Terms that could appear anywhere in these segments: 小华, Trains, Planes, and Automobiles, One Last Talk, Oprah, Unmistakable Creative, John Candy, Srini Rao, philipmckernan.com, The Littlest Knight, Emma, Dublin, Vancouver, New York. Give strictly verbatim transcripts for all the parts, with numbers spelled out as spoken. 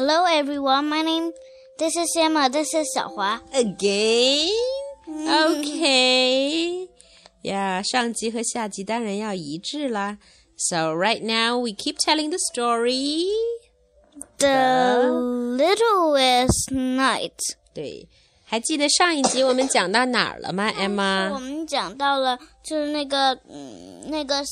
Hello, everyone. My name. This is Emma. This is 小华. Again? Okay. Yeah, 上集和下集当然要一致啦。So right now we keep telling the story. The Littlest Knight. 对，还记得上一集我们讲到哪儿了吗 ，Emma？ 我们讲到了，就是那个，嗯，那个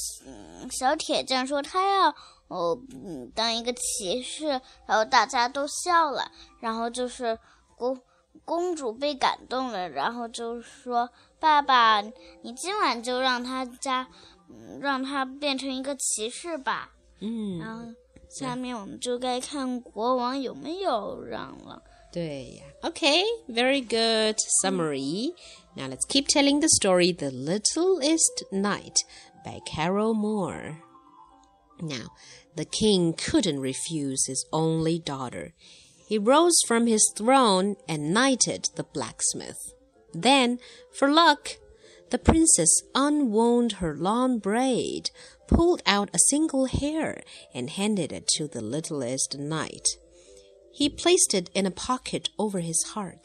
小铁匠说他要。哦，嗯，当一个骑士，然后大家都笑了，然后就是公公主被感动了，然后就说：“爸爸，你今晚就让他家，嗯，让他变成一个骑士吧。”嗯，然后下面我们就该看国王有没有让了。对呀 ，OK, very good summary. Now let's keep telling the story, "The Littlest Knight" by Carol Moore.Now, the king couldn't refuse his only daughter. He rose from his throne and knighted the blacksmith. Then, for luck, the princess unwound her long braid, pulled out a single hair, and handed it to the littlest knight. He placed it in a pocket over his heart.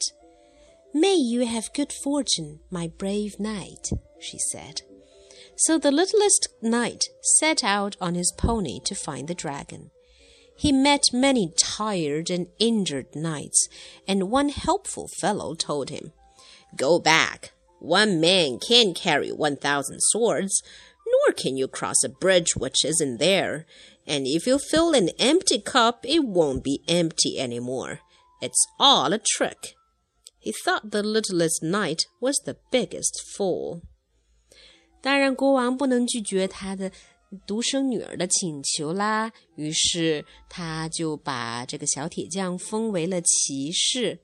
"May you have good fortune, my brave knight," she said.So the littlest knight set out on his pony to find the dragon. He met many tired and injured knights, and one helpful fellow told him, "Go back. One man can't carry one thousand swords, nor can you cross a bridge which isn't there. And if you fill an empty cup, it won't be empty anymore. It's all a trick." He thought the littlest knight was the biggest fool.当然国王不能拒绝他的独生女儿的请求啦，于是他就把这个小铁匠封为了骑士。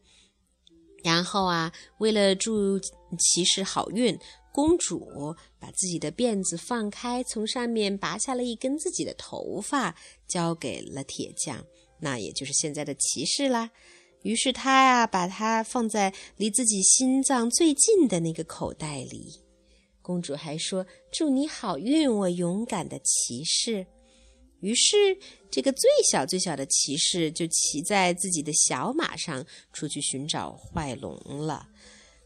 然后啊，为了祝骑士好运，公主把自己的辫子放开，从上面拔下了一根自己的头发，交给了铁匠，那也就是现在的骑士啦。于是他啊，把它放在离自己心脏最近的那个口袋里。公主还说，祝你好运，我勇敢的骑士。于是这个最小最小的骑士就骑在自己的小马上出去寻找坏龙了。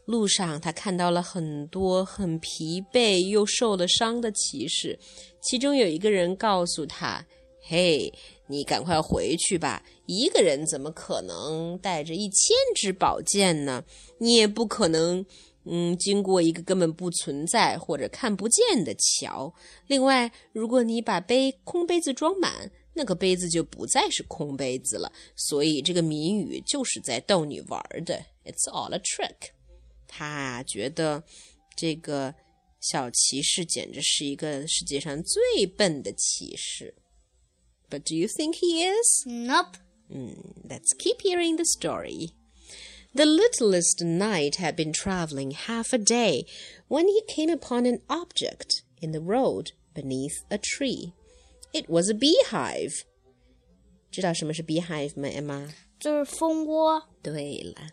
路上他看到了很多很疲惫又受了伤的骑士，其中有一个人告诉他，嘿，你赶快回去吧，一个人怎么可能带着一千支宝剑呢？你也不可能嗯，经过一个根本不存在或者看不见的桥。另外，如果你把杯空杯子装满，那个杯子就不再是空杯子了。所以这个谜语就是在逗你玩的。It's all a trick。他觉得这个小骑士简直是一个世界上最笨的骑士。But do you think he is? Nope. 嗯 Let's keep hearing the story.The littlest knight had been traveling half a day when he came upon an object in the road beneath a tree. It was a beehive. 知道什么是 beehive 吗 ，Emma？ 就是蜂窝。对了。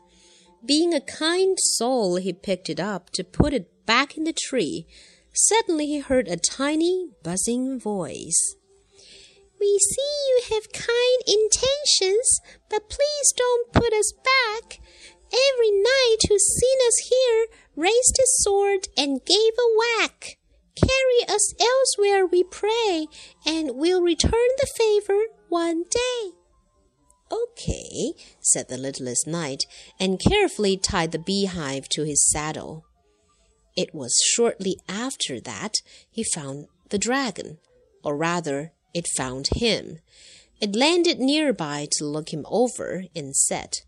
Being a kind soul, he picked it up to put it back in the tree. Suddenly he heard a tiny, buzzing voice.We see you have kind intentions, but please don't put us back. Every knight who's seen us here raised his sword and gave a whack. Carry us elsewhere, we pray, and we'll return the favor one day. Okay, said the littlest knight, and carefully tied the beehive to his saddle. It was shortly after that he found the dragon, or rather,It found him. It landed nearby to look him over and said,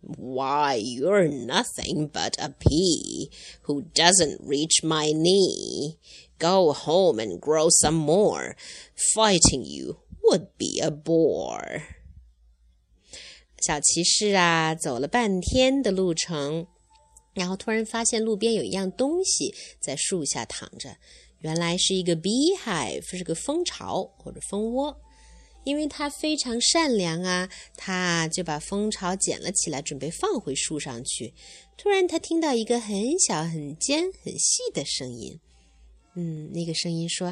"Why, you're nothing but a pea who doesn't reach my knee. Go home and grow some more. Fighting you would be a bore." 小骑士啊，走了半天的路程，然后突然发现路边有一样东西在树下躺着。原来是一个 beehive， 是个蜂巢或者蜂窝。因为它非常善良啊，它就把蜂巢捡了起来，准备放回树上去。突然它听到一个很小很尖很细的声音。嗯，那个声音说，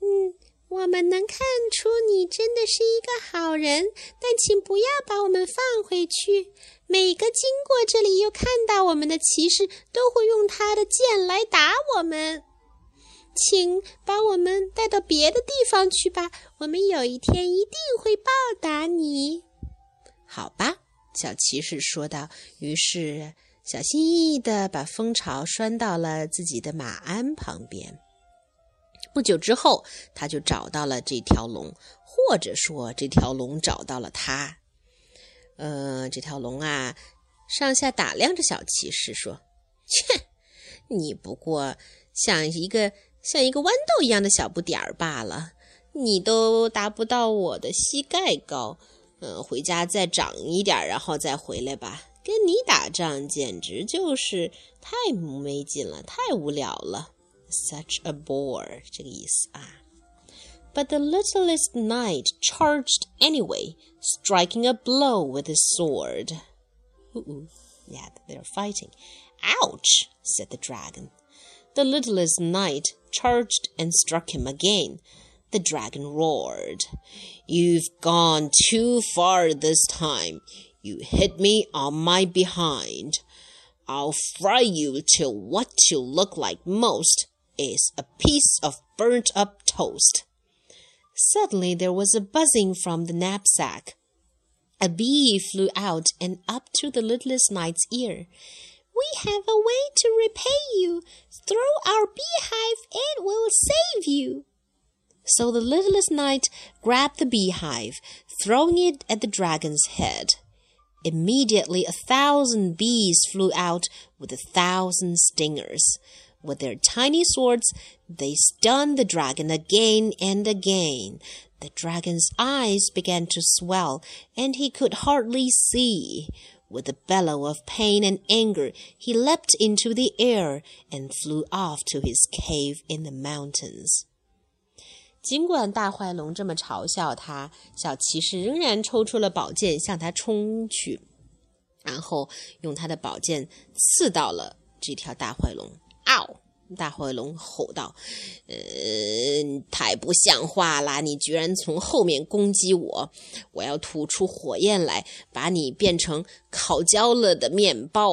嗯，我我们能看出你真的是一个好人，但请不要把我们放回去。每个经过这里又看到我们的骑士都会用他的剑来打我们。请把我们带到别的地方去吧，我们有一天一定会报答你。好吧，小骑士说道，于是小心翼翼地把蜂巢拴到了自己的马鞍旁边。不久之后，他就找到了这条龙，或者说这条龙找到了他。呃，这条龙啊，上下打量着小骑士说：“切，你不过像一个像一个豌豆一样的小不点儿罢了，你都达不到我的膝盖高。嗯、呃，回家再长一点，然后再回来吧。跟你打仗简直就是太没劲了，太无聊了。” Such a bore 这个意思啊。But the littlest knight charged anyway, striking a blow with his sword. Ooh, yeah, they're fighting. Ouch, said the dragon. The littlest knight charged and struck him again. The dragon roared. You've gone too far this time. You hit me on my behind. I'll fry you till what you look like most.is a piece of burnt-up toast. Suddenly there was a buzzing from the knapsack. A bee flew out and up to the littlest knight's ear. We have a way to repay you. Throw our beehive and we'll save you. So the littlest knight grabbed the beehive, throwing it at the dragon's head. Immediately a thousand bees flew out with a thousand stingers.With their tiny swords, they stunned the dragon again and again. The dragon's eyes began to swell, and he could hardly see. With a bellow of pain and anger, he leapt into the air and flew off to his cave in the mountains. 尽管大坏龙这么嘲笑他，小骑士仍然抽出了宝剑向他冲去，然后用他的宝剑刺到了这条大坏龙。嗷！大灰龙吼道：“呃，太不像话啦！你居然从后面攻击我！我要吐出火焰来，把你变成烤焦了的面包！”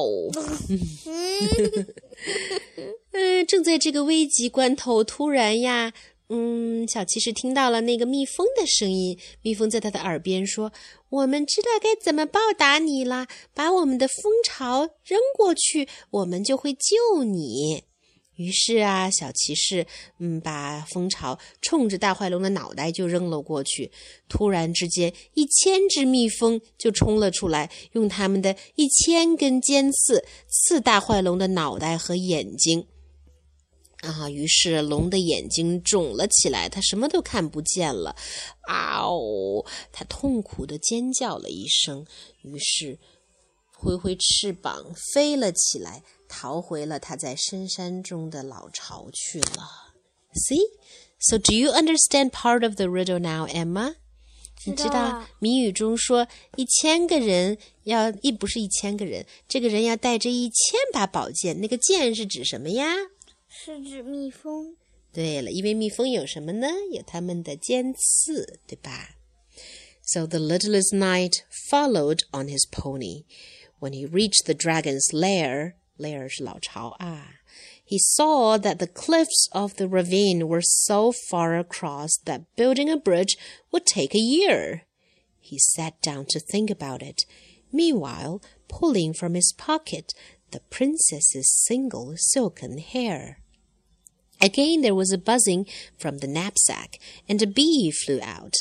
嗯，正在这个危急关头，突然呀，嗯，小骑士听到了那个蜜蜂的声音。蜜蜂在他的耳边说：“我们知道该怎么报答你啦！把我们的蜂巢扔过去，我们就会救你。”于是啊，小骑士嗯，把蜂巢冲着大坏龙的脑袋就扔了过去。突然之间，一千只蜜蜂就冲了出来，用它们的一千根尖刺刺大坏龙的脑袋和眼睛。啊，于是龙的眼睛肿了起来，它什么都看不见了。啊哦！它痛苦地尖叫了一声，于是挥挥翅膀飞了起来，逃回了他在深山中的老巢去了。See? So do you understand part of the riddle now, Emma? 你知道谜语中说一千个人要一不是一千个人，这个人要带着一千把宝剑，那个剑是指什么呀？是指蜜蜂。对了，因为蜜蜂有什么呢？有它们的尖刺，对吧？ So the littlest knight followed on his pony. When he reached the dragon's lair, lair 是老巢啊 he saw that the cliffs of the ravine were so far across that building a bridge would take a year. He sat down to think about it. Meanwhile, pulling from his pocket the princess's single silken hair. Again there was a buzzing from the knapsack, and a bee flew out.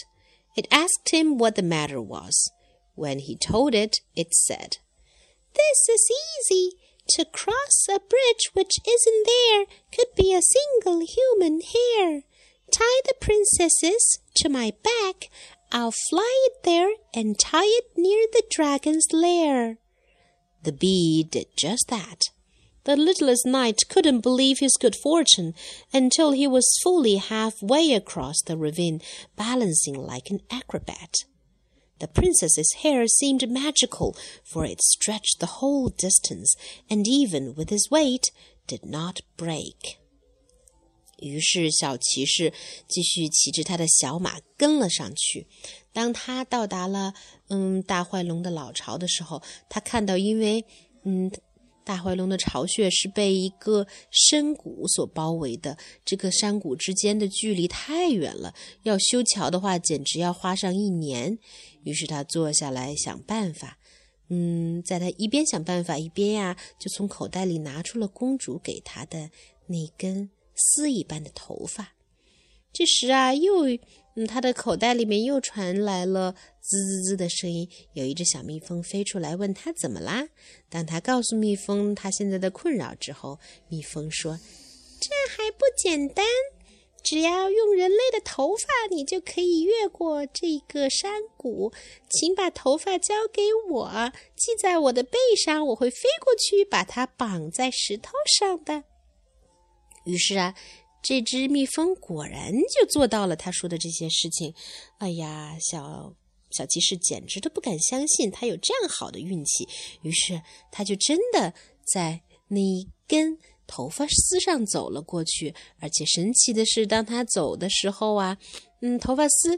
It asked him what the matter was. When he told it, it said, This is easy. To cross a bridge which isn't there could be a single human hair. Tie the princesses to my back. I'll fly it there and tie it near the dragon's lair. The bee did just that. The littlest knight couldn't believe his good fortune until he was fully halfway across the ravine, balancing like an acrobat. The princess's hair seemed magical, for it stretched the whole distance, and even with his weight, did not break. 于是小骑士继续骑着他的小马跟了上去。当他到达了嗯大坏龙的老巢的时候，他看到因为嗯大坏龙的巢穴是被一个深谷所包围的，这个山谷之间的距离太远了，要修桥的话简直要花上一年。于是他坐下来想办法。嗯，在他一边想办法一边呀、啊，就从口袋里拿出了公主给他的那根丝一般的头发。这时啊，又嗯，他的口袋里面又传来了滋滋滋的声音，有一只小蜜蜂飞出来问他怎么啦。当他告诉蜜蜂他现在的困扰之后，蜜蜂说：这还不简单，只要用人类的头发你就可以越过这个山谷，请把头发交给我，系在我的背上，我会飞过去把它绑在石头上的。于是啊，这只蜜蜂果然就做到了他说的这些事情。哎呀，小小骑士简直都不敢相信他有这样好的运气。于是他就真的在那一根头发丝上走了过去，而且神奇的是，当他走的时候啊，嗯，头发丝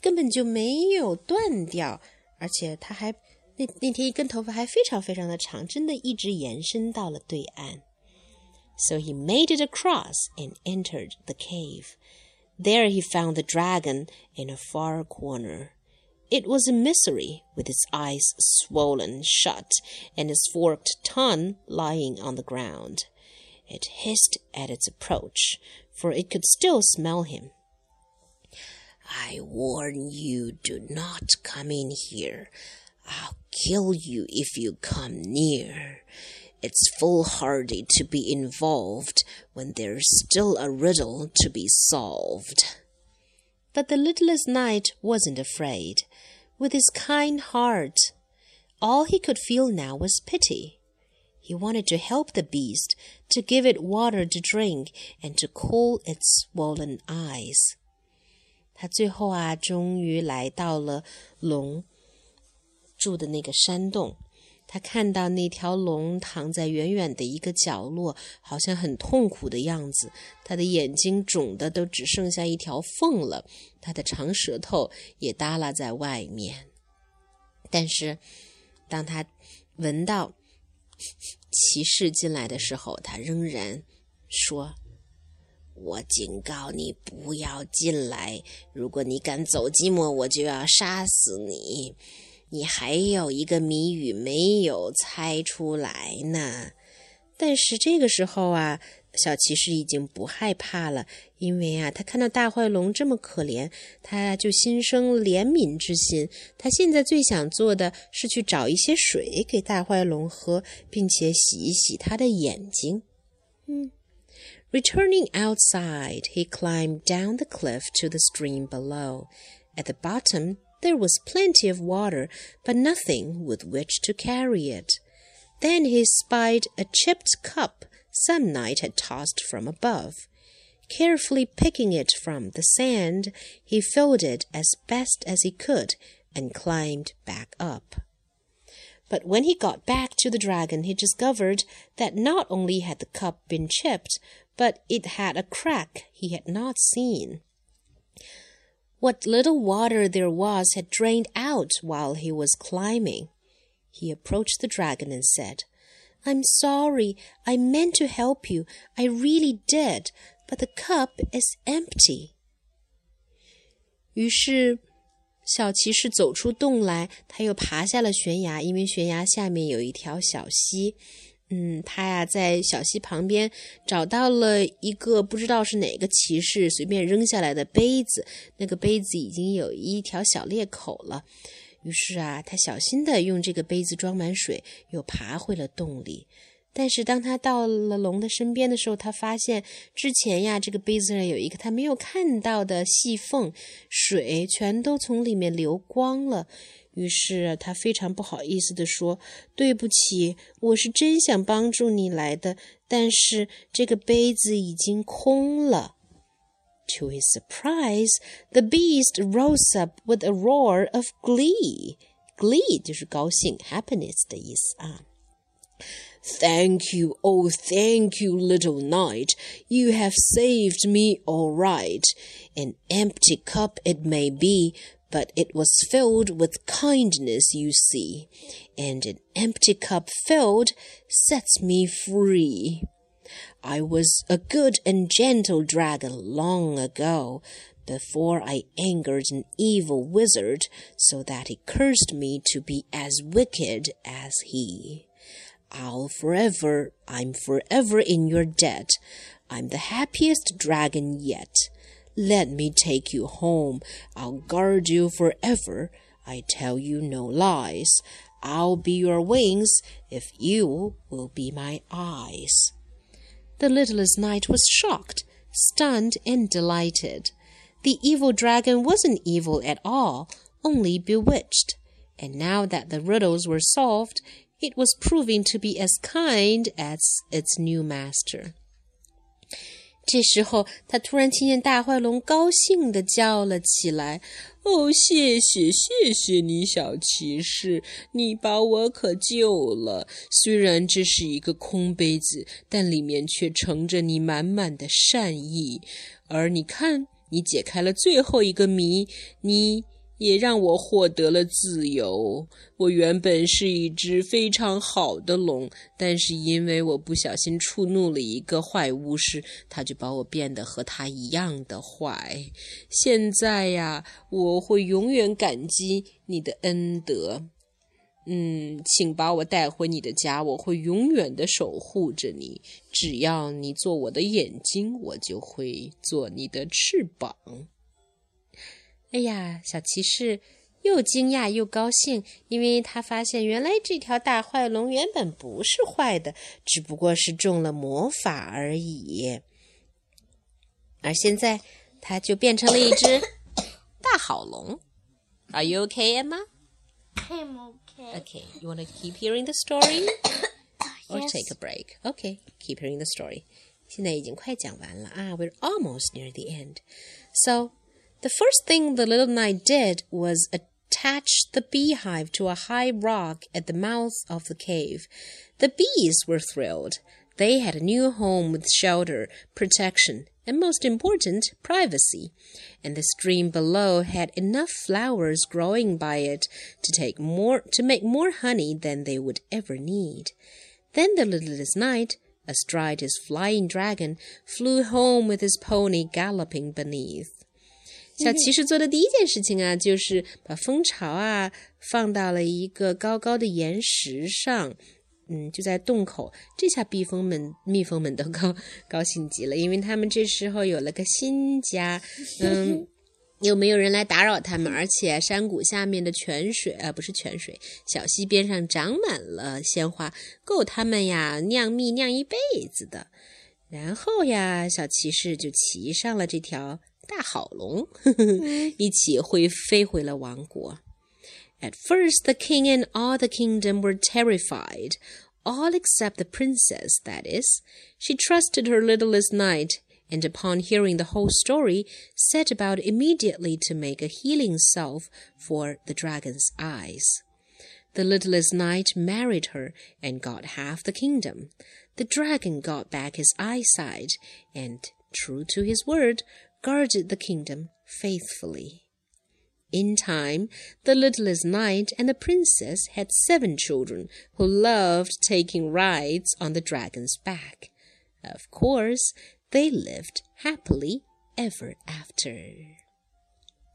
根本就没有断掉，而且他还那那天一根头发还非常非常的长，真的一直延伸到了对岸。So he made it across and entered the cave. There he found the dragon in a far corner. It was a misery, with its eyes swollen shut and its forked tongue lying on the ground. It hissed at its approach, for it could still smell him. I warn you, do not come in here. I'll kill you if you come near.It's foolhardy to be involved when there's still a riddle to be solved. But the littlest knight wasn't afraid. With his kind heart, all he could feel now was pity. He wanted to help the beast, to give it water to drink, and to cool its swollen eyes. 他最后啊，终于来到了龙住的那个山洞。他看到那条龙躺在远远的一个角落，好像很痛苦的样子，他的眼睛肿得都只剩下一条缝了，他的长舌头也耷拉在外面。但是当他闻到骑士进来的时候，他仍然说：我警告你不要进来，如果你敢走近我，我就要杀死你。你还有一个谜语没有猜出来呢。但是这个时候啊，小骑士已经不害怕了，因为啊，他看到大坏龙这么可怜，他就心生怜悯之心。他现在最想做的是去找一些水给大坏龙喝，并且洗一洗他的眼睛。嗯。Returning outside, he climbed down the cliff to the stream below. At the bottom,There was plenty of water, but nothing with which to carry it. Then he spied a chipped cup some knight had tossed from above. Carefully picking it from the sand, he filled it as best as he could and climbed back up. But when he got back to the dragon, he discovered that not only had the cup been chipped, but it had a crack he had not seen.What little water there was had drained out while he was climbing. He approached the dragon and said, I'm sorry, I meant to help you, I really did, but the cup is empty. 于是小骑士走出洞来，他又爬下了悬崖，因为悬崖下面有一条小溪。嗯，他呀在小溪旁边找到了一个不知道是哪个骑士随便扔下来的杯子，那个杯子已经有一条小裂口了。于是啊，他小心地用这个杯子装满水，又爬回了洞里。但是当他到了龙的身边的时候，他发现之前呀，这个杯子上有一个他没有看到的细缝，水全都从里面流光了。于是他非常不好意思地说，对不起，我是真想帮助你来的，但是这个杯子已经空了。To his surprise, the beast rose up with a roar of glee. Glee 就是高兴 happiness 的意思啊。Thank you, oh thank you, little knight, you have saved me all right. An empty cup it may be, but it was filled with kindness, you see, and an empty cup filled sets me free. I was a good and gentle dragon long ago, before I angered an evil wizard, so that he cursed me to be as wicked as he. I'll forever, I'm forever in your debt. I'm the happiest dragon yet. Let me take you home. I'll guard you forever. I tell you no lies. I'll be your wings if you will be my eyes. The littlest knight was shocked, stunned, and delighted. The evil dragon wasn't evil at all, only bewitched. And now that the riddles were solved, it was proving to be as kind as its new master. 这时候，他突然听见大坏龙高兴地叫了起来：哦，谢谢，谢谢你，小骑士，你把我可救了。虽然这是一个空杯子，但里面却盛着你满满的善意。而你看，你解开了最后一个谜，你也让我获得了自由。我原本是一只非常好的龙，但是因为我不小心触怒了一个坏巫师，他就把我变得和他一样的坏。现在呀，我会永远感激你的恩德。嗯，请把我带回你的家，我会永远的守护着你。只要你做我的眼睛，我就会做你的翅膀。哎呀，小骑士又惊讶又高兴，因为他发现原来这条大坏龙原本不是坏的，只不过是中了魔法而已。而现在，它就变成了一只大好龙。Are you okay, Emma? I'm okay. Okay, you want to keep hearing the story? Or take a break? Okay, keep hearing the story. 现在已经快讲完了啊 We're almost near the end. So...The first thing the little knight did was attach the beehive to a high rock at the mouth of the cave. The bees were thrilled. They had a new home with shelter, protection, and most important, privacy. And the stream below had enough flowers growing by it to take more, to make more honey than they would ever need. Then the littlest knight, astride his flying dragon, flew home with his pony galloping beneath.小骑士做的第一件事情啊，就是把蜂巢啊放到了一个高高的岩石上，嗯，就在洞口。这下蜜蜂们蜜蜂们都高高兴极了，因为他们这时候有了个新家，嗯，又没有人来打扰他们，而且山谷下面的泉水啊、呃，不是泉水，小溪边上长满了鲜花，够他们呀酿蜜酿一辈子的。然后呀，小骑士就骑上了这条。大好龙一起会飞回了王国。At first, the king and all the kingdom were terrified, all except the princess, that is. She trusted her littlest knight, and upon hearing the whole story, set about immediately to make a healing salve for the dragon's eyes. The littlest knight married her and got half the kingdom. The dragon got back his eyesight, and, true to his word,guarded the kingdom faithfully. In time, the littlest knight and the princess had seven children who loved taking rides on the dragon's back. Of course, they lived happily ever after.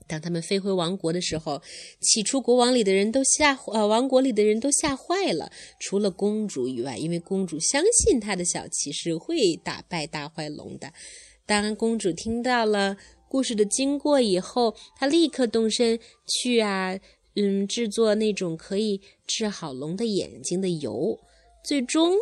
当他们飞回王国的时候，起初国王里的人都吓，呃，王国里的人都吓坏了，除了公主以外，因为公主相信她的小骑士会打败大坏龙的。当公主听到了故事的经过以后，她立刻动身去啊，嗯，制作那种可以治好龙的眼睛的油。最终，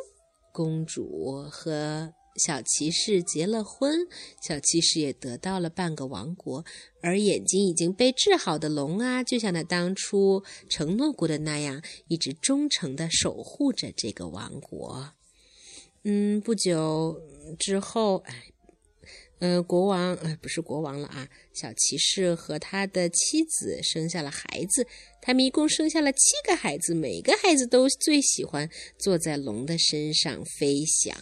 公主和小骑士结了婚，小骑士也得到了半个王国，而眼睛已经被治好的龙啊，就像他当初承诺过的那样，一直忠诚地守护着这个王国。嗯，不久之后，哎。呃，国王呃不是国王了啊，小骑士和他的妻子生下了孩子，他们一共生下了七个孩子，每个孩子都最喜欢坐在龙的身上飞翔。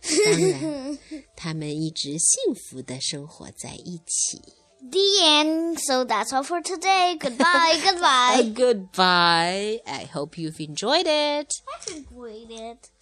当然，他们一直幸福地生活在一起。The end. So that's all for today. Goodbye. Goodbye. Goodbye. I hope you've enjoyed it. I've enjoyed it.